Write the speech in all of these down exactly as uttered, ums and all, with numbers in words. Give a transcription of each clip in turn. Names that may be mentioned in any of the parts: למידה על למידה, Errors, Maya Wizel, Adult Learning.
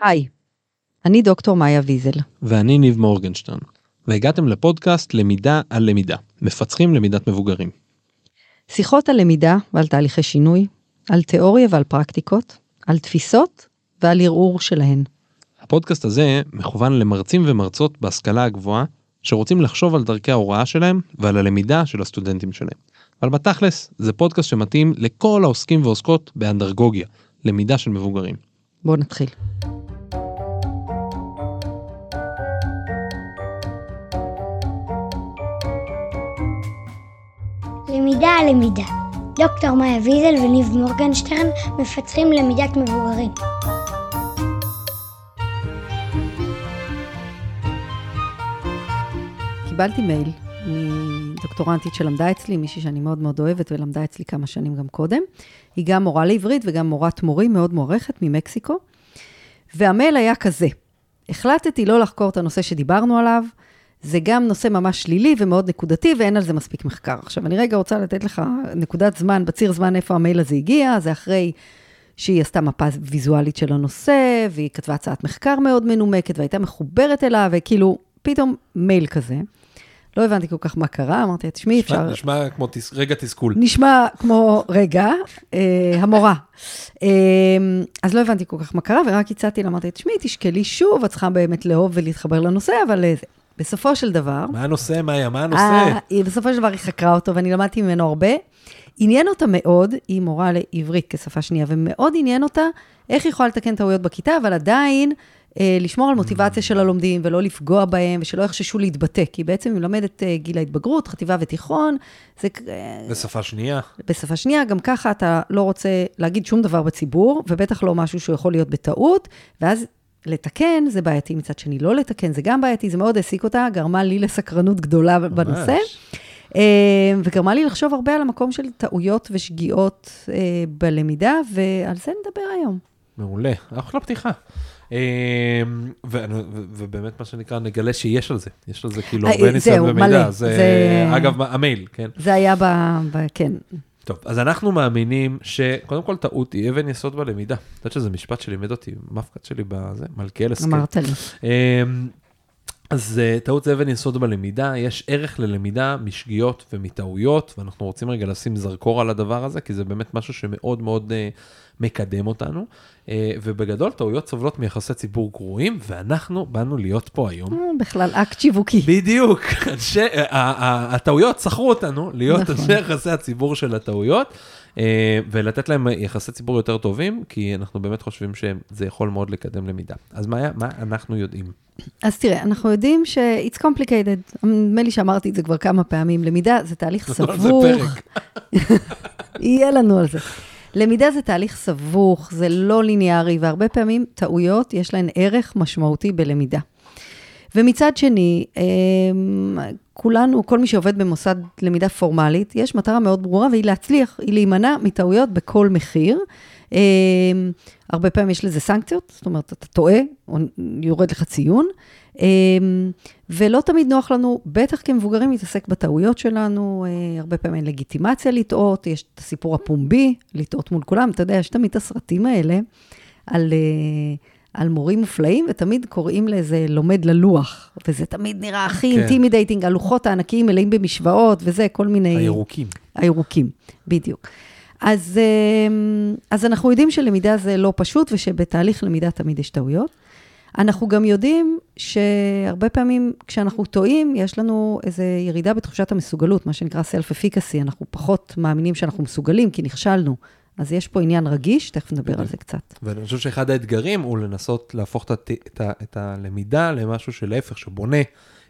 היי, אני דוקטור מאיה ויזל. ואני ניב מורגנשטיין. והגעתם לפודקאסט למידה על למידה. מפצחים למידת מבוגרים. שיחות על למידה ועל תהליכי שינוי, על תיאוריה ועל פרקטיקות, על תפיסות ועל ערעור שלהן. הפודקאסט הזה מכוון למרצים ומרצות בהשכלה הגבוהה, שרוצים לחשוב על דרכי ההוראה שלהם ועל הלמידה של הסטודנטים שלהם. אבל בתכלס, זה פודקאסט שמתאים לכל העוסקים ועוסקות באנדרגוגיה, למידה של מבוגרים. בואו נתחיל. למידה על למידה. דוקטור מאיה ויזל וניב מורגנשטרן מפצחים למידת מבוגרים. קיבלתי מייל מדוקטורנטית שלמדה אצלי, מישהי שאני מאוד מאוד אוהבת ולמדה אצלי כמה שנים גם קודם. היא גם מורה לעברית וגם מורת מורים מאוד מוערכת ממקסיקו. והמייל היה כזה. החלטתי לא לחקור את הנושא שדיברנו עליו, זה גם נושא ממש שלילי ומאוד נקודתי, ואין על זה מספיק מחקר. עכשיו, אני רגע רוצה לתת לך נקודת זמן, בציר זמן איפה המייל הזה הגיע, זה אחרי שהיא עשתה מפה ויזואלית של הנושא, והיא כתבה הצעת מחקר מאוד מנומקת, והייתה מחוברת אליו, וכאילו, פתאום מייל כזה. לא הבנתי כל כך מה קרה, אמרתי, תשמעי, אפשר... נשמע כמו רגע תסכול. נשמע כמו רגע, המורה. אז לא הבנתי כל כך מה קרה, ורק הצעתי לה, אמרתי, תשמעי, תשקלי שוב, את צריכה באמת לאהוב ולהתחבר לנושא, אבל זה... בסופו של דבר... מה הנושא, מאיה? מה הנושא? בסופו של דבר היא חקרה אותו, ואני למדתי ממנו הרבה. עניין אותה מאוד, היא מורה לעברית כשפה שנייה, ומאוד עניין אותה איך היא יכולה לתקן טעויות בכיתה, אבל עדיין אה, לשמור על מוטיבציה של הלומדים, ולא לפגוע בהם, ושלא יחששו להתבטא, כי בעצם היא מלמדת אה, גיל ההתבגרות, חטיבה ותיכון. זה, אה, בשפה שנייה. בשפה שנייה, גם ככה אתה לא רוצה להגיד שום דבר בציבור, ובטח לא משהו שיכול להיות בטעות, ואז לתקן, זה בעייתי, מצד שני לא לתקן, זה גם בעייתי, זה מאוד העסיק אותה, גרמה לי לסקרנות גדולה בנושא, וגרמה לי לחשוב הרבה על המקום של טעויות ושגיאות בלמידה, ועל זה נדבר היום. מעולה, אחלה פתיחה. ובאמת מה שנקרא, נגלה שיש על זה, יש על זה כאילו הרבה ניסיון במידע, אגב, המייל, כן. זה היה ב... כן. טוב, אז אנחנו מאמינים שקודם כל טעות היא אבן יסוד בלמידה. אני יודעת שזה משפט שלימד אותי, מפקד שלי בזה, מלכיאלס. אמרת לי. אז טעות זה אבן יסוד בלמידה, יש ערך ללמידה משגיאות ומטעויות, ואנחנו רוצים רגע לשים זרקור על הדבר הזה, כי זה באמת משהו שמאוד מאוד מקדם אותנו, ובגדול טעויות סובלות מיחסי ציבור גרועים, ואנחנו באנו להיות פה היום. בכלל, אקט שיווקי. בדיוק. הטעויות שכרו אותנו להיות אנשי יחסי הציבור של הטעויות, ולתת להם יחסי ציבור יותר טובים, כי אנחנו באמת חושבים שזה יכול מאוד לקדם למידה. אז מה, מה אנחנו יודעים? אז תראה, אנחנו יודעים ש- it's complicated. נדמה לי שאמרתי את זה כבר כמה פעמים. למידה זה תהליך סבוך. זה פרק. יהיה לנו על זה. למידה זה תהליך סבוך, זה לא ליניארי, והרבה פעמים טעויות יש להן ערך משמעותי בלמידה. ומצד שני, כולנו, כל מי שעובד במוסד למידה פורמלית, יש מטרה מאוד ברורה, והיא להצליח, היא להימנע מטעויות בכל מחיר. הרבה פעמים יש לזה סנקציות, זאת אומרת, אתה טועה, או יורד לך ציון, ולא תמיד נוח לנו, בטח כמבוגרים, להתעסק בטעויות שלנו, הרבה פעמים אין לגיטימציה לטעות, יש את הסיפור הפומבי, לטעות מול כולם, אתה יודע, יש תמיד את הסרטים האלה, על... על מורים מופלאים, ותמיד קוראים לאיזה לומד ללוח, וזה תמיד נראה הכי אינטימידייטינג, הלוחות הענקיים מלאים במשוואות, וזה כל מיני... הירוקים. הירוקים, בדיוק. אז, אז אנחנו יודעים שלמידה זה לא פשוט, ושבתהליך למידה תמיד יש טעויות. אנחנו גם יודעים שהרבה פעמים כשאנחנו טועים, יש לנו איזו ירידה בתחושת המסוגלות, מה שנקרא self-efficacy, אנחנו פחות מאמינים שאנחנו מסוגלים, כי נכשלנו. אז יש פה עניין רגיש, תכף נדבר על זה קצת. ואני חושב שאחד האתגרים הוא לנסות להפוך את הלמידה למשהו שלהפך, שבונה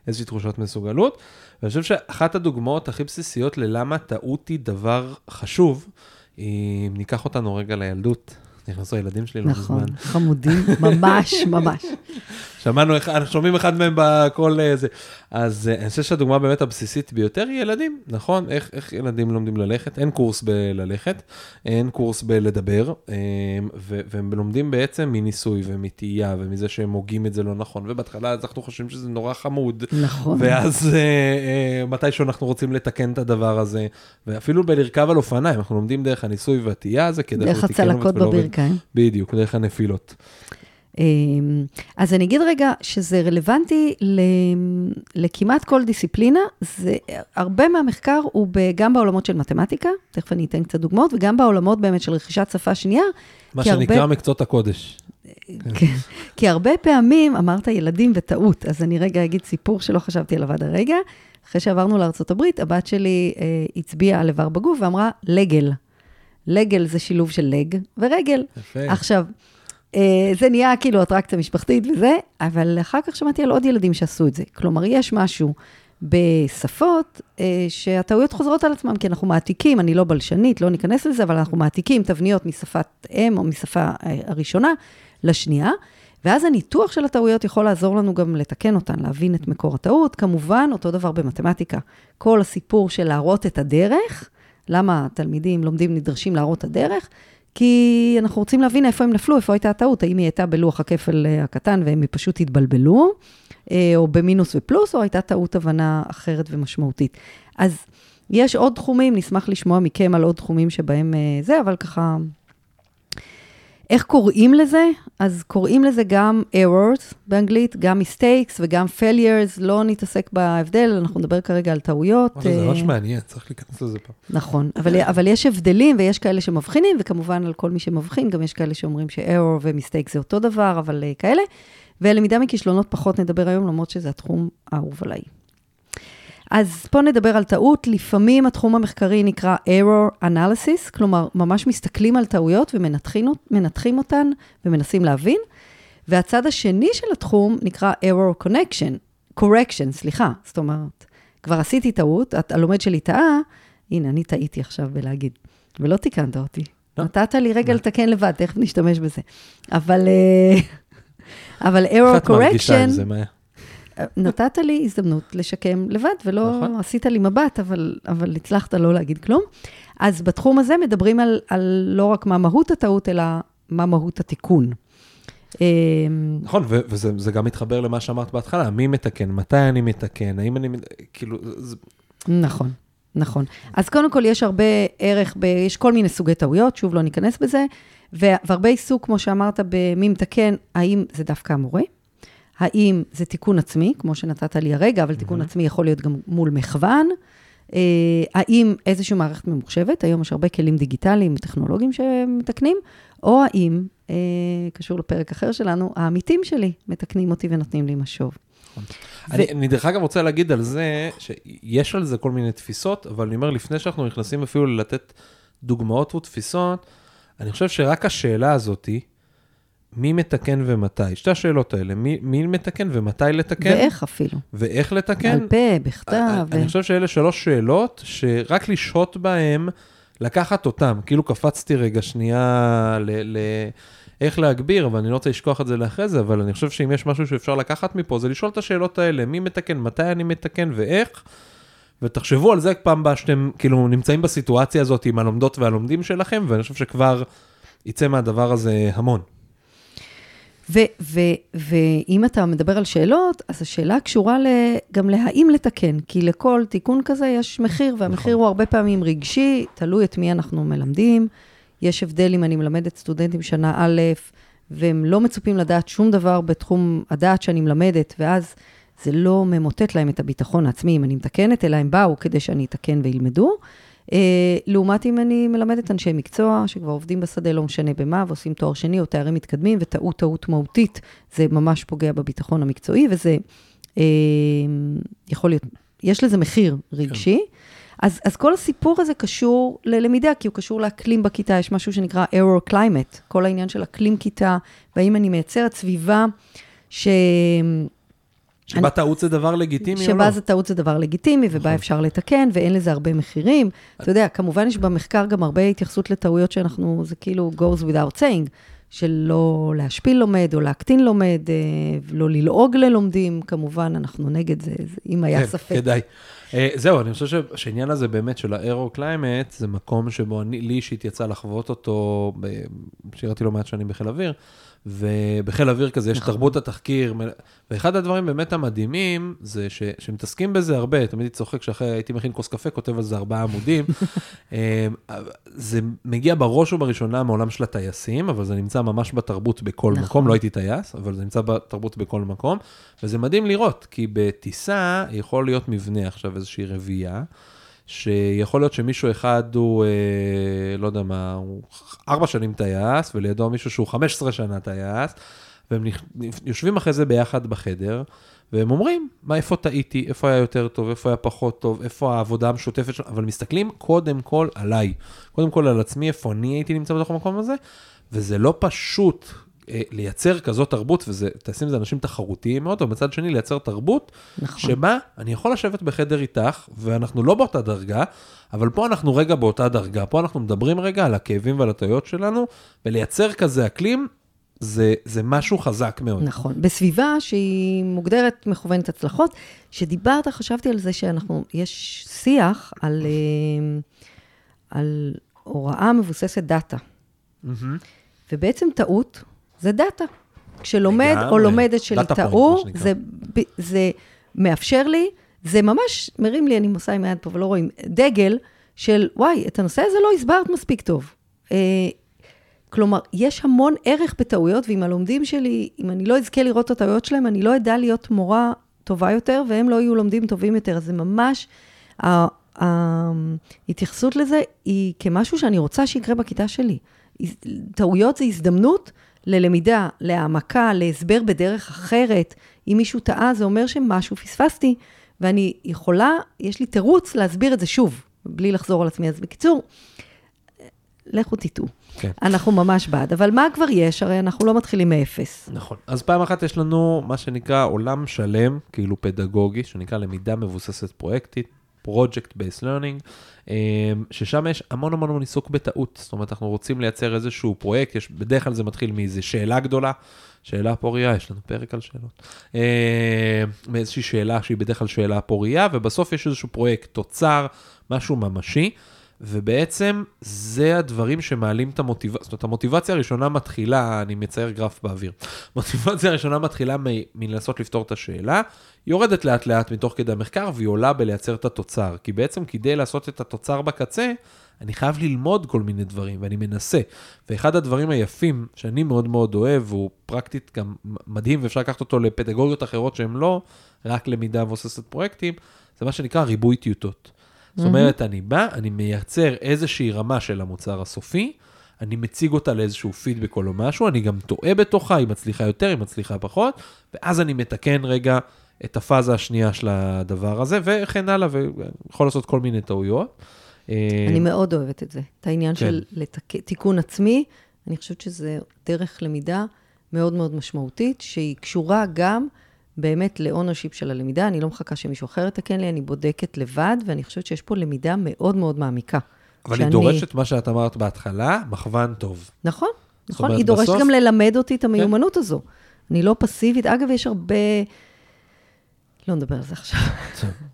איזושהי תחושת מסוגלות. ואני חושב שאחת הדוגמאות הכי בסיסיות ללמה טעות היא דבר חשוב, אם ניקח אותנו רגע לילדות. נכנסו הילדים שלי לא מזמן. נכון, חמודים, ממש, ממש. שמענו, אנחנו שומעים אחד מהם בכל איזה. אז אני חושב שהדוגמה באמת הבסיסית ביותר היא ילדים, נכון? איך, איך ילדים לומדים ללכת? אין קורס בללכת, אין קורס בלדבר, ו- והם לומדים בעצם מניסוי ומתאייה, ומזה שהם הוגים את זה לא נכון, ובהתחלה אנחנו חושבים שזה נורא חמוד. נכון. ואז אה, אה, מתישהו אנחנו רוצים לתקן את הדבר הזה, ואפילו בלרכב על אופניים, אנחנו לומדים דרך הניסוי והתאייה הזה, כדי לתקן ולא בדיוק, דרך הנפילות. אז אני אגיד רגע שזה רלוונטי לכמעט כל דיסציפלינה, זה הרבה מהמחקר הוא גם בעולמות של מתמטיקה, תכף אני אתן קצת דוגמאות, וגם בעולמות באמת של רכישת שפה שנייה. מה שנקרא מקצועות הקודש. כן, כי הרבה פעמים אמרת ילדים וטעות, אז אני רגע אגיד סיפור שלא חשבתי עליו עד הרגע, אחרי שעברנו לארצות הברית, הבת שלי הצביעה על איבר בגוף ואמרה לגל. לגל זה שילוב של לג ורגל. עכשיו, זה נהיה כאילו אטרקציה משפחתית וזה, אבל אחר כך שמעתי על עוד ילדים שעשו את זה. כלומר, יש משהו בשפות שהטעויות חוזרות על עצמם, כי אנחנו מעתיקים, אני לא בלשנית, לא ניכנס לזה, אבל אנחנו מעתיקים תבניות משפת אם או משפה הראשונה לשנייה, ואז הניתוח של הטעויות יכול לעזור לנו גם לתקן אותן, להבין את מקור הטעות. כמובן, אותו דבר במתמטיקה. כל הסיפור של להראות את הדרך, למה התלמידים לומדים נדרשים להראות את הדרך, כי אנחנו רוצים להבין איפה הם נפלו, איפה הייתה הטעות, האם היא הייתה בלוח הכפל הקטן והם פשוט התבלבלו, או במינוס ופלוס, או הייתה טעות הבנה אחרת ומשמעותית. אז יש עוד תחומים, נשמח לשמוע מכם על עוד תחומים שבהם זה, אבל ככה... איך קוראים לזה? אז קוראים לזה גם errors באנגלית, גם mistakes וגם failures, לא נתעסק בהבדל, אנחנו נדבר כרגע על טעויות. זה ממש מעניין, צריך להיכנס לזה פעם. נכון, אבל יש הבדלים ויש כאלה שמבחינים, וכמובן על כל מי שמבחין, גם יש כאלה שאומרים ש-error ו-mistake זה אותו דבר, אבל כאלה. ולמידה מכישלונות פחות נדבר היום, למרות שזה התחום האהוב עליי. אז פה נדבר על טעות, לפעמים התחום המחקרי נקרא error analysis, כלומר ממש מסתכלים על טעויות ומנתחים אותן ומנסים להבין, והצד השני של התחום נקרא error connection, correction, סליחה, זאת אומרת, כבר עשיתי טעות, הלומד שלי טעה, הנה אני טעיתי עכשיו בלהגיד, ולא תיקנת אותי, נתת לי רגע לתקן לבד, תכף נשתמש בזה, אבל, אבל error correction, נתת לי הזדמנות לשקם לבד, ולא עשית לי מבט, אבל הצלחת לא להגיד כלום. אז בתחום הזה מדברים על לא רק מה מהות הטעות, אלא מה מהות התיקון. נכון, וזה גם מתחבר למה שאמרת בהתחלה, מי מתקן, מתי אני מתקן, האם אני... כאילו... נכון, נכון. אז קודם כל יש הרבה ערך, יש כל מיני סוגי טעויות, שוב לא ניכנס בזה, והרבה עיסוק, כמו שאמרת, במי מתקן, האם זה דווקא המורה? האם זה תיקון עצמי, כמו שנתת לי הרגע, אבל תיקון עצמי יכול להיות גם מול מכוון, האם איזושהי מערכת ממוחשבת, היום יש הרבה כלים דיגיטליים, טכנולוגיים שמתקנים, או האם, קשור לפרק אחר שלנו, העמיתים שלי מתקנים אותי ונותנים לי משוב. אני דרך אגב רוצה להגיד על זה, שיש על זה כל מיני תפיסות, אבל אני אומר, לפני שאנחנו נכנסים אפילו לתת דוגמאות ותפיסות, אני חושב שרק השאלה הזאתי, מי מתקן ומתי? שתי השאלות האלה, מי, מי מתקן ומתי לתקן? ואיך אפילו. ואיך לתקן? על פה, בכתב. אני חושב שאלה שלוש שאלות, שרק לשהות בהן, לקחת אותן. כאילו קפצתי רגע שנייה לאיך להגביר, אבל אני לא רוצה לשכוח את זה לאחרי זה, אבל אני חושב שאם יש משהו שאפשר לקחת מפה, זה לשאול את השאלות האלה, מי מתקן, מתי אני מתקן ואיך, ותחשבו על זה פעם בה שאתם, כאילו, נמצאים בסיטואציה הזאת עם הלומדות והלומדים שלכם, ואני חושב שכבר יצא מהדבר הזה המון. ואם אתה מדבר על שאלות, אז השאלה קשורה גם להאם לתקן, כי לכל תיקון כזה יש מחיר, והמחיר הוא הרבה פעמים רגשי, תלוי את מי אנחנו מלמדים, יש הבדל אם אני מלמדת סטודנטים שנה א', והם לא מצופים לדעת שום דבר בתחום הדעת שאני מלמדת, ואז זה לא ממוטט להם את הביטחון העצמי, אם אני מתקנת, אלא הם באו כדי שאני אתקן וילמדו, לעומת אם אני מלמדת אנשי מקצוע שכבר עובדים בשדה לא משנה במה ועושים תואר שני או תארים מתקדמים וטעות טעות מהותית זה ממש פוגע בביטחון המקצועי וזה יכול להיות, יש לזה מחיר רגשי, אז, אז כל הסיפור הזה קשור ללמידה כי הוא קשור לאקלים בכיתה, יש משהו שנקרא error climate, כל העניין של אקלים כיתה והאם אני מייצרת סביבה ש... שבה טעות זה דבר לגיטימי או לא? שבה טעות זה דבר לגיטימי, ובה אפשר לתקן, ואין לזה הרבה מחירים. אתה יודע, כמובן יש במחקר גם הרבה התייחסות לטעויות שאנחנו, זה כאילו goes without saying, שלא להשפיל לומד, או להקטין לומד, לא ללעוג ללומדים, כמובן אנחנו נגד זה, אם היה ספק. כדאי. זהו, אני חושב שהעניין הזה באמת של ה-Aero Climate, זה מקום שבו לי אישית יצא לחוות אותו, שירתי לו מעט שנים בחיל אוויר, ובחיל אוויר כזה יש תרבות התחקיר, ואחד הדברים באמת המדהימים, זה שמתעסקים בזה הרבה, תמיד הצוחק שאחרי הייתי מכין כוס קפה, כותב על זה ארבעה עמודים, זה מגיע בראש ובראשונה מעולם של הטייסים, אבל זה נמצא ממש בתרבות בכל מקום, לא הייתי טייס, אבל זה נמצא בתרבות בכל מקום, וזה מדהים לראות, כי בטיסה יכול להיות מבנה עכשיו איזושהי רביעה, שיכול להיות שמישהו אחד הוא, לא יודע מה, הוא ארבע שנים טייס, ולידו מישהו שהוא חמש עשרה שנה טייס, והם יושבים אחרי זה ביחד בחדר, והם אומרים, מה, איפה טעיתי, איפה היה יותר טוב, איפה היה פחות טוב, איפה העבודה המשותפת שלנו, אבל מסתכלים קודם כל עליי, קודם כל על עצמי, איפה אני הייתי נמצא בתוך המקום הזה, וזה לא פשוט לייצר כזאת תרבות, וזה, תעשים זה אנשים תחרותיים מאוד, ומצד שני לייצר תרבות, נכון. שבה אני יכול לשבת בחדר איתך, ואנחנו לא באותה דרגה, אבל פה אנחנו רגע באותה דרגה, פה אנחנו מדברים רגע על הכאבים ועל הטעויות שלנו, ולייצר כזה אקלים, זה, זה משהו חזק מאוד. נכון, בסביבה שהיא מוגדרת מכוונת הצלחות, שדיברת, חשבתי על זה שאנחנו, יש שיח על, על הוראה מבוססת דאטה, ובעצם טעות, זה דאטה. כשלומד או לומדת שלי טעו, זה מאפשר לי, זה ממש מרים לי, אני מוסע עם היד פה ולא רואים, דגל של, וואי, את הנושא הזה לא הסברת מספיק טוב. כלומר, יש המון ערך בטעויות, ואם הלומדים שלי, אם אני לא אזכה לראות את הטעויות שלהם, אני לא אדע להיות מורה טובה יותר, והם לא יהיו לומדים טובים יותר. אז זה ממש, ההתייחסות לזה היא כמשהו שאני רוצה שיקרה בכיתה שלי. טעויות זה הזדמנות, ללמידה, להעמקה, להסבר בדרך אחרת. אם מישהו טעה, זה אומר שמשהו פספסתי, ואני יכולה, יש לי תירוץ להסביר את זה שוב, בלי לחזור על עצמי. אז בקיצור, לכו תיתו. כן. אנחנו ממש בעד. אבל מה כבר יש? הרי אנחנו לא מתחילים מאפס. נכון. אז פעם אחת יש לנו מה שנקרא עולם שלם, כאילו פדגוגי, שנקרא למידה מבוססת פרויקטית, project based learning, ששם יש המון המון המון עיסוק בטעות, זאת אומרת, אנחנו רוצים לייצר איזשהו פרויקט, יש, בדרך כלל זה מתחיל מאיזו שאלה גדולה, שאלה פוריה, יש לנו פרק על שאלות, מאיזושהי שאלה שהיא בדרך כלל שאלה פוריה, ובסוף יש איזשהו פרויקט תוצר, משהו ממשי, ובעצם זה הדברים שמעלים את המוטיבציה, זאת אומרת, המוטיבציה הראשונה מתחילה, אני מצייר גרף באוויר, המוטיבציה הראשונה מתחילה מלנסות לפתור את השאלה, היא יורדת לאט לאט מתוך כדי המחקר, והיא עולה בלייצר את התוצר, כי בעצם כדי לעשות את התוצר בקצה, אני חייב ללמוד כל מיני דברים, ואני מנסה, ואחד הדברים היפים שאני מאוד מאוד אוהב, הוא פרקטית גם מדהים, ואפשר לקחת אותו לפדגוגיות אחרות שהן לא, רק למידה מבוססת פרויקטים, זה מה שנקרא ריבוי טיוטות. זאת אומרת, אני בא, אני מייצר איזושהי רמה של המוצר הסופי, אני מציג אותה לאיזשהו פידבק או משהו, אני גם טועה בתוכה, היא מצליחה יותר, היא מצליחה פחות, ואז אני מתקן רגע את הפאזה השנייה של הדבר הזה, וכן הלאה, ויכול לעשות כל מיני טעויות. אני מאוד אוהבת את זה. את העניין של תיקון עצמי, אני חושבת שזה דרך למידה מאוד מאוד משמעותית, שהיא קשורה גם באמת לאונרשיפ של הלמידה, אני לא מחכה שמישהו אחר תקן לי, אני בודקת לבד, ואני חושבת שיש פה למידה מאוד מאוד מעמיקה. אבל שאני... היא דורשת מה שאת אמרת בהתחלה, מכוון טוב. נכון, נכון, אומרת, היא דורשת בסוף... גם ללמד אותי את המיומנות כן. הזו. אני לא פסיבית, אגב, יש הרבה... לא נדבר על זה עכשיו.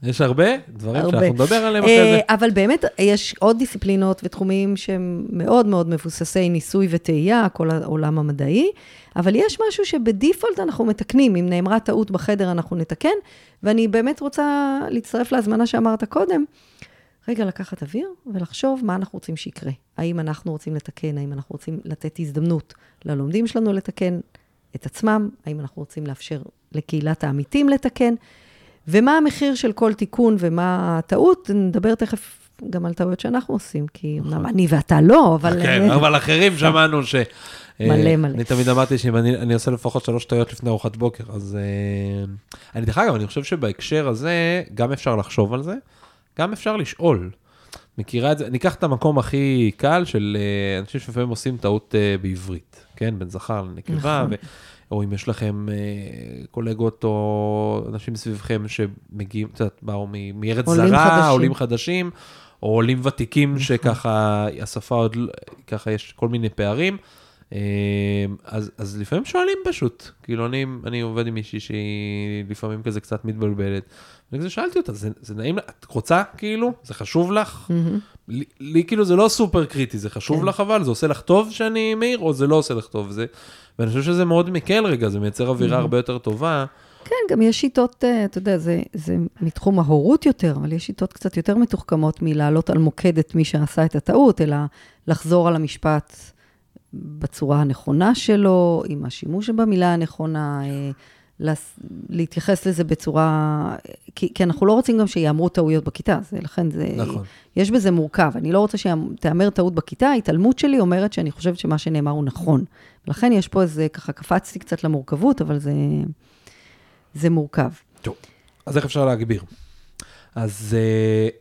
יש הרבה דברים הרבה. שאנחנו נדבר עליהם אחרי זה. אבל באמת, יש עוד דיסציפלינות ותחומים שהם מאוד מאוד מבוססי ניסוי וטעייה, כל העולם המדעי, אבל יש משהו שבדיפולט אנחנו מתקנים, אם נאמרה טעות בחדר אנחנו נתקן, ואני באמת רוצה להצטרף להזמנה שאמרת קודם, רגע לקחת אוויר ולחשוב מה אנחנו רוצים שיקרה. האם אנחנו רוצים לתקן, האם אנחנו רוצים לתת הזדמנות ללומדים שלנו לתקן את עצמם, האם אנחנו רוצים לאפשר לקהילת העמיתים לתקן, ומה המחיר של כל תיקון ומה הטעות, נדבר תכף גם על טעויות שאנחנו עושים, כי אמנם אני ואתה לא, אבל... כן, אבל אחרים שמענו ש... מלא מלא. אני תמיד אמרתי שאני עושה לפחות שלוש טעויות לפני ארוחת בוקר, אז... אני דרך אגב, אני חושב שבהקשר הזה, גם אפשר לחשוב על זה, גם אפשר לשאול. מכירה את זה, ניקח את המקום הכי קל של אנשים שפעמים עושים טעות בעברית, כן? בין זכר לנקבה, ו... או אם יש לכם קולגות או אנשים סביבכם שמגיעים, קצת באו מארץ זרה, עולים חדשים, או עולים ותיקים שככה השפה עוד, ככה יש כל מיני פערים, אז, אז לפעמים שואלים פשוט, כאילו אני, אני עובד עם מישהי שהיא לפעמים כזה קצת מתבלבלת, אני כזה שאלתי אותה, זה, זה נעים, את רוצה כאילו? זה חשוב לך? לי, לי כאילו זה לא סופר קריטי, זה חשוב לך אבל, זה עושה לך טוב שאני מאיר, או זה לא עושה לך טוב, זה, ואני חושב שזה מאוד מקל רגע, זה מייצר אווירה הרבה יותר טובה. כן, גם יש שיטות, אתה יודע, זה, זה מתחום ההורות יותר, אבל יש שיטות קצת יותר מתוחכמות מלהעלות על מוקד את מי שעשה את הטעות, אלא לחזור על המשפט בצורה הנכונה שלו, עם השימוש במילה הנכונה, להתייחס לזה בצורה, כי, כי אנחנו לא רוצים גם שיאמרו טעויות בכיתה, זה, לכן זה, נכון. יש בזה מורכב, אני לא רוצה שתאמר טעות בכיתה, ההתעלמות שלי אומרת שאני חושבת שמה שנאמר הוא נכון, ולכן יש פה איזה, ככה קפצתי קצת למורכבות, אבל זה, זה מורכב. טוב, אז איך אפשר להגביר? אז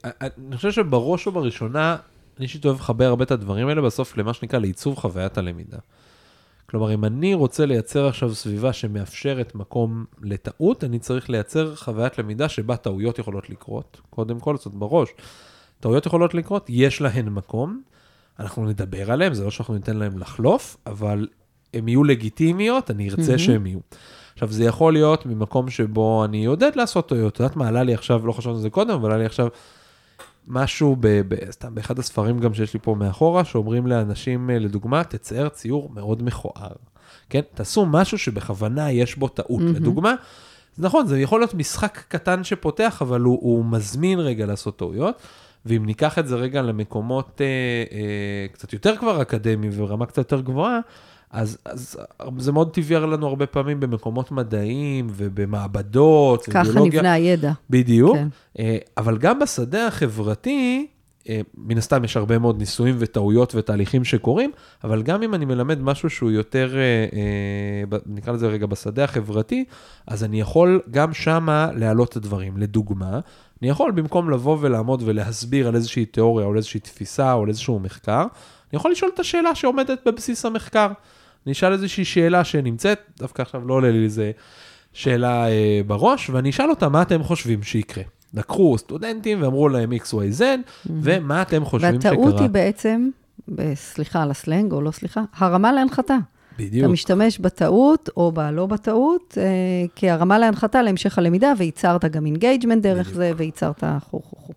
uh, אני חושב שבראש ובראשונה, אני אישית אוהב לחבר הרבה את הדברים האלה בסוף למה שנקרא לעיצוב חוויית הלמידה. כלומר, אם אני רוצה לייצר עכשיו סביבה שמאפשרת מקום לטעות, אני צריך לייצר חוויית למידה שבה טעויות יכולות לקרות. קודם כל, זאת בראש. טעויות יכולות לקרות, יש להן מקום. אנחנו נדבר עליהן, זה לא שאנחנו ניתן להן לחלוף, אבל הן יהיו לגיטימיות, אני ארצה שהן יהיו. עכשיו, זה יכול להיות ממקום שבו אני יודעת לעשות טעויות. יודעת מה, עלה לי עכשיו, לא חשבנו על זה קודם, אבל עלה לי עכשיו משהו, ב- ב- סתם, באחד הספרים גם שיש לי פה מאחורה, שאומרים לאנשים, לדוגמה, תצייר ציור מאוד מכוער. כן? תעשו משהו שבכוונה יש בו טעות. Mm-hmm. לדוגמה, זה נכון, זה יכול להיות משחק קטן שפותח, אבל הוא, הוא מזמין רגע לעשות טעויות, ואם ניקח את זה רגע למקומות אה, אה, קצת יותר כבר אקדמיים, ורמה קצת יותר גבוהה, אז, אז זה מאוד טבעי לנו הרבה פעמים במקומות מדעיים ובמעבדות. ככה נבנה הידע. בדיוק. כן. אבל גם בשדה החברתי, מן הסתם יש הרבה מאוד ניסויים וטעויות ותהליכים שקורים, אבל גם אם אני מלמד משהו שהוא יותר, נקרא לזה רגע בשדה החברתי, אז אני יכול גם שמה להעלות את הדברים. לדוגמה, אני יכול במקום לבוא ולעמוד ולהסביר על איזושהי תיאוריה או איזושהי תפיסה או איזשהו מחקר, אני יכול לשאול את השאלה שעומדת בבסיס המחקר. אני אשאל איזושהי שאלה שנמצאת, דווקא עכשיו לא עולה לי איזה שאלה אה, בראש, ואני אשאל אותה מה אתם חושבים שיקרה. לקחו סטודנטים ואמרו להם X Y Z, mm-hmm. ומה אתם חושבים שקרה. והטעות היא בעצם, סליחה על הסלנג או לא סליחה, הרמה להנחתה. בדיוק. אתה משתמש בטעות או בלא בטעות, אה, כי הרמה להנחתה להמשך הלמידה, וייצרת גם אינגייג'מנט דרך בדיוק. זה, וייצרת חוכו.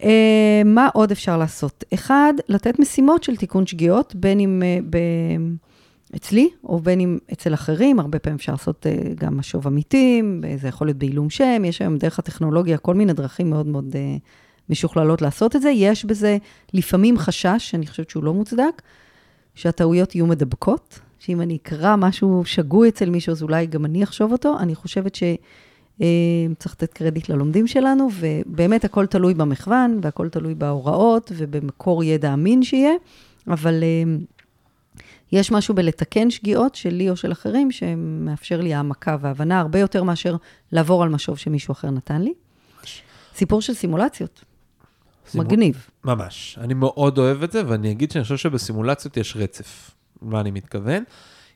Uh, מה עוד אפשר לעשות? אחד, לתת משימות של תיקון שגיאות, בין אם uh, ב... אצלי, או בין אם אצל אחרים, הרבה פעמים אפשר לעשות uh, גם משוב אמיתים, זה יכול להיות בעילום שם, יש היום דרך הטכנולוגיה, כל מיני דרכים מאוד מאוד uh, משוכללות לעשות את זה, יש בזה לפעמים חשש, אני חושבת שהוא לא מוצדק, שהטעויות יהיו מדבקות, שאם אני אקרא משהו שגוי אצל מישהו, אז אולי גם אני אחשוב אותו, אני חושבת ש... צריך לתת קרדיט ללומדים שלנו, ובאמת הכל תלוי במכוון, והכל תלוי בהוראות, ובמקור ידע אמין שיהיה, אבל יש משהו בלתקן שגיאות שלי או של אחרים, שמאפשר לי העמקה והבנה, הרבה יותר מאשר לעבור על משוב שמישהו אחר נתן לי. סיפור של סימולציות. מגניב. ממש. אני מאוד אוהב את זה, ואני אגיד שאני חושב שבסימולציות יש רצף. מה אני מתכוון?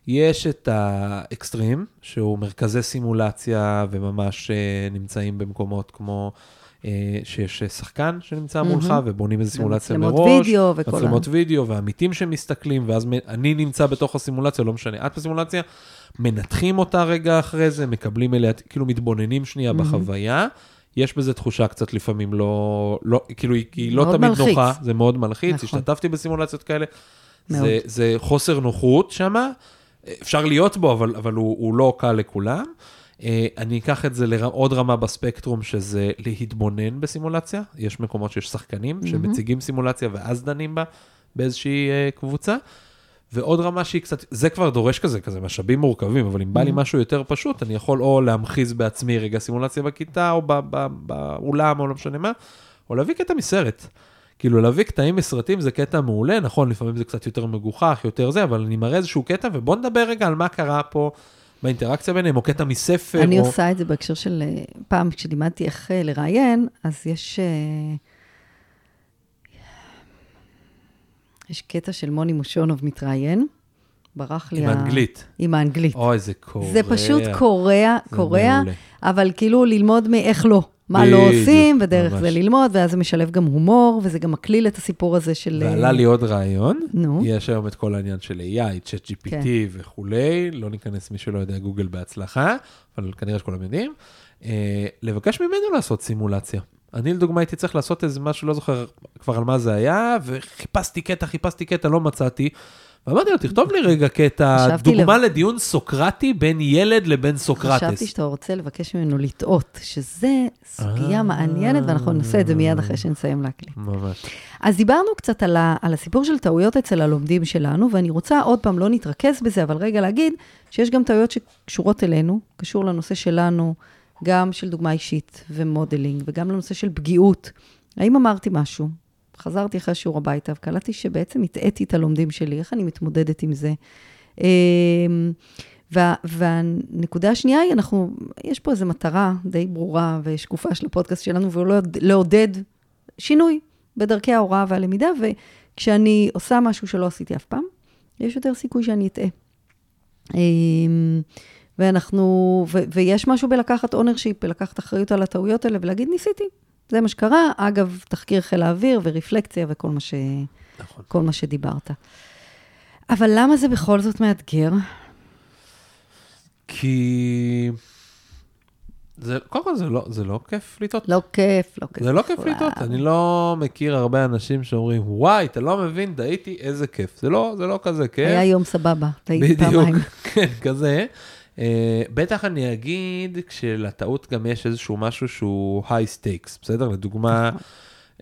יש את האקסטרים, שהוא מרכזי סימולציה, וממש נמצאים במקומות כמו שיש שחקן שנמצא מולך, ובונים איזו סימולציה מראש, מצלמות וידאו, והעמיתים שמסתכלים, ואז אני נמצא בתוך הסימולציה, לא משנה, את בסימולציה, מנתחים אותה רגע אחרי זה, מקבלים אליה, כאילו מתבוננים שנייה בחוויה, יש בזה תחושה קצת לפעמים לא, כאילו היא לא תמיד נוחה, זה מאוד מלחיץ, השתתפתי בסימולציות כאלה, זה חוסר נוחות שמה, אפשר להיות בו, אבל, אבל הוא, הוא לא קל לכולם. אני אקח את זה לעוד רמה בספקטרום, שזה להתבונן בסימולציה. יש מקומות שיש שחקנים שמציגים סימולציה ואז דנים בה באיזושהי קבוצה. ועוד רמה שהיא קצת, זה כבר דורש כזה, כזה משאבים מורכבים, אבל אם בא לי משהו יותר פשוט, אני יכול או להמחיז בעצמי רגע סימולציה בכיתה, או בא, בא, באולם, או לא משנה מה, או להביא קטע מסרט. כאילו להביא קטעים מסרטים זה קטע מעולה, נכון, לפעמים זה קצת יותר מגוחך, יותר זה, אבל אני מראה איזשהו קטע, ובוא נדבר רגע על מה קרה פה באינטראקציה ביניהם, או קטע מספר. אני או... עושה את זה בהקשר של פעם, כשלימדתי איך לראיין, אז יש... יש קטע של מוני מושונוב מתראיין, ברח לי... עם האנגלית. עם האנגלית. אוי, זה קורא. זה פשוט קורא, קורא, אבל כאילו ללמוד מאיך לא. מה לא עושים, ודרך זה ללמוד, ואז זה משלב גם הומור, וזה גם מקליל את הסיפור הזה של... ועלה לי עוד רעיון, יש היום את כל העניין של איי איי, Chat ג'י פי טי וכולי, לא ניכנס מי שלא יודע גוגל בהצלחה, אבל כנראה שכולם יודעים, לבקש ממנו לעשות סימולציה. אני לדוגמה הייתי צריך לעשות איזה משהו, לא זוכר כבר על מה זה היה, וחיפשתי קטע, חיפשתי קטע, לא מצאתי, ואמרתי לו, תכתוב לי רגע קטע, דוגמה לב... לדיון סוקרטי בין ילד לבין סוקרטס. חשבתי שאתה רוצה לבקש ממנו לטעות, שזה סוגיה آه... מעניינת, ואנחנו נעשה את זה מיד אחרי שנסיים להקליט. ממש. אז דיברנו קצת על, ה... על הסיפור של טעויות אצל הלומדים שלנו, ואני רוצה עוד פעם לא נתרכז בזה, אבל רגע להגיד שיש גם טעויות שקשורות אלינו, קשור לנושא שלנו, גם של דוגמה אישית ומודלינג, וגם לנושא של פגיעות. האם אמרתי משהו? חזרתי אחרי השיעור הביתה, וקלטתי שבעצם התאיתי את הלומדים שלי, איך אני מתמודדת עם זה. והנקודה השנייה היא, יש פה איזו מטרה די ברורה ושקופה של הפודקאסט שלנו, והוא לעודד שינוי בדרכי ההוראה והלמידה, וכשאני עושה משהו שלא עשיתי אף פעם, יש יותר סיכוי שאני אטעה. ואנחנו, ויש משהו בלקחת אונרשיפ, בלקחת אחריות על הטעויות האלה, ולהגיד ניסיתי. זה מה שקרה, אגב, תחקיר חיל האוויר ורפלקציה וכל מה ש... נכון. כל מה שדיברת. אבל למה זה בכל זאת מאתגר? כי... זה, קודם כל, זה לא, זה לא כיף לטעות. לא כיף, לא כיף. זה לא כיף לטעות. אני לא מכיר הרבה אנשים שאומרים, וואי, אתה לא מבין, דעיתי, איזה כיף. זה לא, זה לא כזה כיף. היה יום סבבה, דעיתי פעמיים. בדיוק, כן, כזה. Uh, בטח אני אגיד, כשלטעות גם יש איזשהו משהו שהוא high stakes, בסדר? לדוגמה,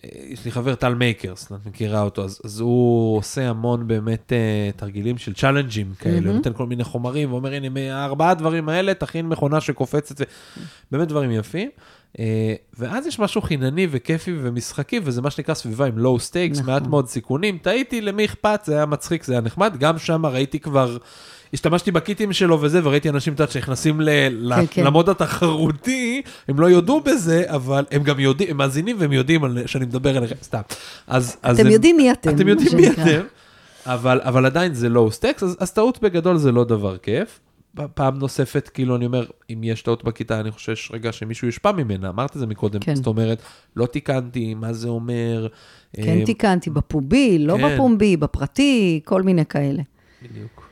יש לי חבר טל מייקרס, את מכירה אותו, אז, אז הוא עושה המון באמת uh, תרגילים של צ'לנג'ים כאלה, mm-hmm. הוא נותן כל מיני חומרים, ואומר, הנה, מארבעה הדברים האלה, תכין מכונה שקופצת, ו... mm-hmm. באמת דברים יפים. Uh, ואז יש משהו חינני וכיפי ומשחקי, וזה מה שנקרא סביבה עם low stakes, נכון. מעט מאוד סיכונים, טעיתי למי אכפת, זה היה מצחיק, זה היה נחמד, גם שם ראיתי כבר, השתמשתי בקיטים שלו וזה, וראיתי אנשים תת שהכנסים למוד התחרותי, הם לא יודעו בזה, אבל הם גם יודעים, הם מאזינים והם יודעים שאני מדבר עליכם, סתם. אתם יודעים מי אתם. אתם יודעים מי אתם, אבל עדיין זה low stakes, אז טעות בגדול זה לא דבר כיף. פעם נוספת, כאילו אני אומר, אם יש טעות בכיתה, אני חושב רגע שמישהו ישפע ממנה, אמרת זה מקודם, זאת אומרת, לא תיקנתי, מה זה אומר? כן תיקנתי, בפומבי, לא בפומבי, בפרטי, כל מיני כאלה. בדיוק.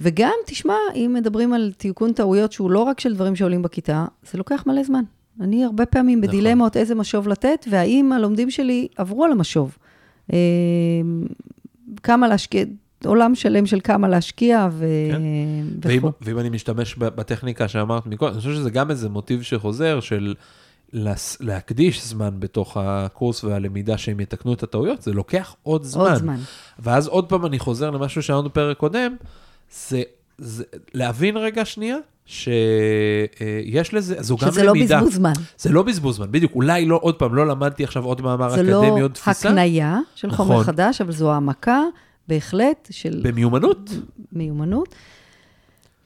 וגם, תשמע, אם מדברים על תיקון טעויות שהוא לא רק של דברים שעולים בכיתה, זה לוקח מלא זמן. אני הרבה פעמים בדילמות איזה משוב לתת, והאם הלומדים שלי עברו על המשוב. כמה להשקיע, עולם שלם של כמה להשקיע ו... ואם אני משתמש בטכניקה שאמרת מקודם, אני חושב שזה גם איזה מוטיב שחוזר של להקדיש זמן בתוך הקורס והלמידה שהם יתקנו את הטעויות, זה לוקח עוד זמן. עוד זמן. ואז עוד פעם אני חוזר למשהו שאמרנו פרק קודם, זה, זה להבין רגע שנייה, שיש לזה, זו גם למידה. שזה לא בזבוז זמן. זה לא בזבוז זמן, בדיוק. אולי לא, עוד פעם, לא למדתי עכשיו עוד מאמר אקדמי, עוד תפיסה. זה לא הקנייה של נכון. חומר חדש, אבל זו העמקה בהחלט של... במיומנות. מיומנות.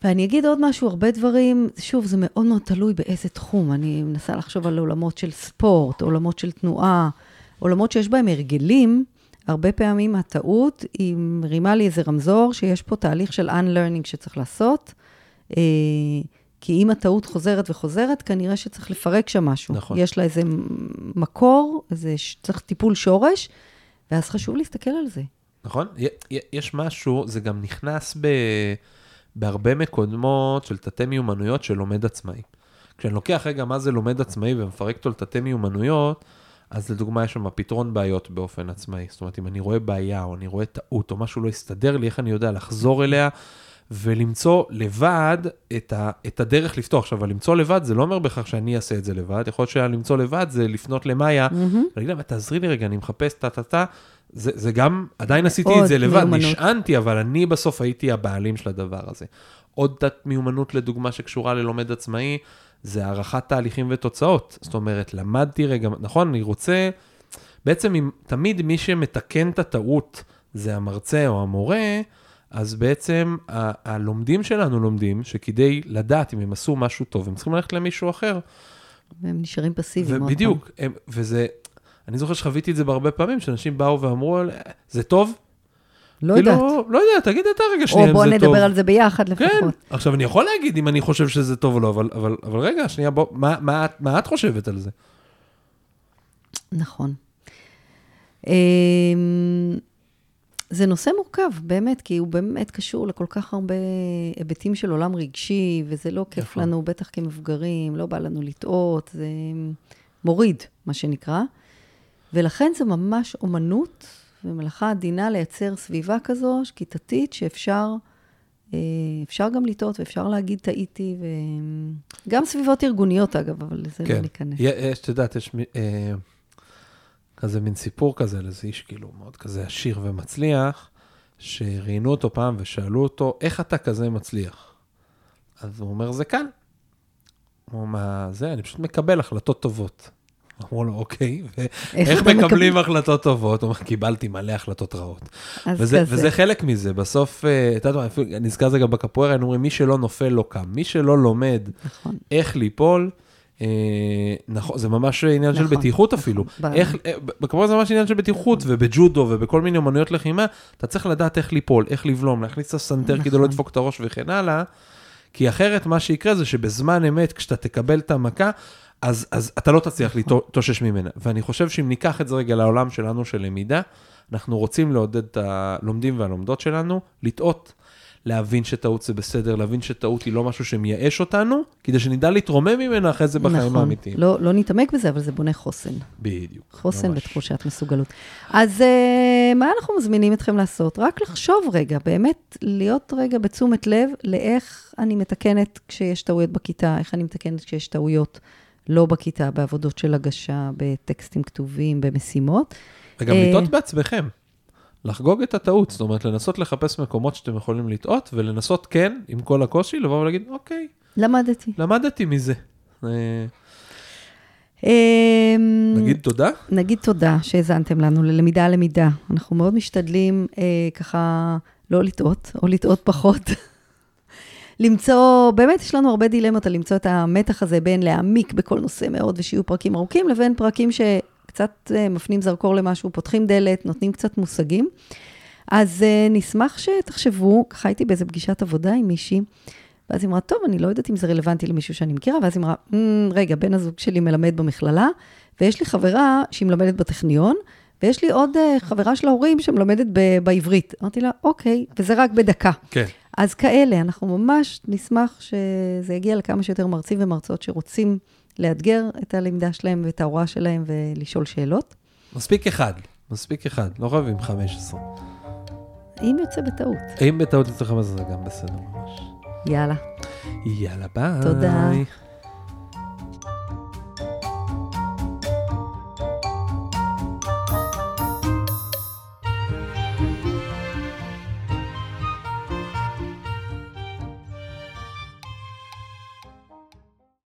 ואני אגיד עוד משהו, הרבה דברים, שוב, זה מאוד מאוד תלוי באיזה תחום, אני מנסה לחשוב על עולמות של ספורט, עולמות של תנועה, עולמות שיש בהם הרגלים, הרבה פעמים הטעות היא מרימה לי איזה רמזור, שיש פה תהליך של unlearning שצריך לעשות, כי אם הטעות חוזרת וחוזרת, כנראה שצריך לפרק שם משהו. נכון. יש לה איזה מקור, איזה צריך טיפול שורש, ואז חשוב להסתכל על זה. נכון, יש משהו, זה גם נכנס ב... בהרבה מקודמות של תתי מיומנויות של לומד עצמאי. כשאני לוקח רגע מה זה לומד עצמאי ומפרק אותו לתתי מיומנויות, אז לדוגמה יש שם פתרון בעיות באופן עצמאי. זאת אומרת, אם אני רואה בעיה או אני רואה טעות או משהו לא יסתדר לי, איך אני יודע לחזור אליה ולמצוא לבד את, ה, את הדרך לפתור. עכשיו, למצוא לבד זה לא אומר בכך שאני אעשה את זה לבד. יכול להיות שלמצוא לבד זה לפנות למאיה, להגיד לה, תעזרי לי רגע, אני מחפש טה-טה-טה, זה, זה גם, עדיין עשיתי את זה לבד, נשענתי, אבל אני בסוף הייתי הבעלים של הדבר הזה. עוד דת מיומנות לדוגמה שקשורה ללומד עצמאי, זה הערכת תהליכים ותוצאות. זאת אומרת, למדתי רגע, נכון, אני רוצה, בעצם אם תמיד מי שמתקן את הטעות זה המרצה או המורה, אז בעצם ה- הלומדים שלנו לומדים, שכדי לדעת אם הם עשו משהו טוב, הם צריכים ללכת למישהו אחר. והם נשארים פסיביים. בדיוק, הם, וזה... אני זוכר שחוויתי את זה בהרבה פעמים, שאנשים באו ואמרו, זה טוב? לא יודעת. לא יודעת, תגיד את הרגע שנייה אם זה טוב. או בוא נדבר על זה ביחד לפחות. כן, עכשיו אני יכול להגיד אם אני חושב שזה טוב או לא, אבל רגע, שנייה, מה את חושבת על זה? נכון. זה נושא מורכב, באמת, כי הוא באמת קשור לכל כך הרבה היבטים של עולם רגשי, וזה לא כיף לנו, בטח כמבוגרים, לא בא לנו לטעות, זה מוריד, מה שנקרא. ולכן זה ממש אומנות, ומלאכה עדינה לייצר סביבה כזו, כיתתית, שאפשר אפשר גם לטעות, ואפשר להגיד טעיתי, וגם סביבות ארגוניות, אגב, אבל לזה לא ניכנס. יש, תדעת, יש כזה מין סיפור כזה, לזה איש כאילו מאוד כזה עשיר ומצליח, שראינו אותו פעם ושאלו אותו, איך אתה כזה מצליח? אז הוא אומר, זה כאן. הוא אומר, מה זה? אני פשוט מקבל החלטות טובות. אמרו לו, אוקיי, ואיך מקבלים החלטות טובות? הוא אומר, קיבלתי מלא החלטות רעות. וזה חלק מזה, בסוף, נזכר זה גם בקפוארה, אני אומר, מי שלא נופל לא קם, מי שלא לומד איך ליפול, נכון, זה ממש עניין של בטיחות אפילו. בקפוארה זה ממש עניין של בטיחות, ובג'ודו ובכל מיני אומנויות לחימה, אתה צריך לדעת איך ליפול, איך לבלום, להכניס את הסנטר כדי לא לדפוק את הראש וכן הלאה, כי אחרת מה שיקרה זה שבזמן אמת, כשאתה תקבל את המכה, אז, אז אתה לא תצליח לתושש ממנה. ואני חושב שאם ניקח את זה רגע לעולם שלנו של למידה, אנחנו רוצים לעודד את הלומדים והלומדות שלנו, לטעות, להבין שטעות זה בסדר, להבין שטעות היא לא משהו שמייאש אותנו, כדי שנדע להתרומם ממנה אחרי זה בחיים נכון, האמיתיים. לא, לא נתעמק בזה, אבל זה בונה חוסן. בדיוק. חוסן ממש. בתחושת מסוגלות. אז מה אנחנו מזמינים אתכם לעשות? רק לחשוב רגע, באמת להיות רגע בתשומת לב, לאיך אני מתקנת כשיש טעויות בכיתה, איך אני מתקנת כשיש טעויות לא בכיתה, בעבודות של הגשה, בטקסטים כתובים, במשימות. וגם לטעות בעצמכם. לחגוג את הטעות, זאת אומרת, לנסות לחפש מקומות שאתם יכולים לטעות, ולנסות כן, עם כל הקושי, לבוא ולהגיד, אוקיי. למדתי. למדתי מזה. נגיד תודה? נגיד תודה שהזנתם לנו ללמידה על למידה. אנחנו מאוד משתדלים ככה לא לטעות, או לטעות פחות. למצוא, באמת יש לנו הרבה דילמות על למצוא את המתח הזה בין להעמיק בכל נושא מאוד ושיהיו פרקים ארוכים, לבין פרקים שקצת מפנים זרקור למשהו, פותחים דלת, נותנים קצת מושגים. אז נשמח שתחשבו, ככה הייתי באיזה פגישת עבודה עם מישהי, ואז אמרה, טוב, אני לא יודעת אם זה רלוונטי למישהו שאני מכירה, ואז אמרה, רגע, בן הזוג שלי מלמד במכללה, ויש לי חברה שהיא מלמדת בטכניון, ויש לי עוד חברה של ההורים שמלמדת בעברית. אמרתי לה, אוקיי, וזה רק בדקה. כן. אז כאלה, אנחנו ממש נשמח שזה יגיע לכמה שיותר מרצים ומרצות שרוצים לאתגר את הלמידה שלהם ואת ההוראה שלהם ולשאול שאלות. מספיק אחד, מספיק אחד, לא חייבים חמש עשרה. אם יוצא בטעות. אם בטעות יוצא חמש עשרה, גם בסדר ממש. יאללה. יאללה, ביי. תודה.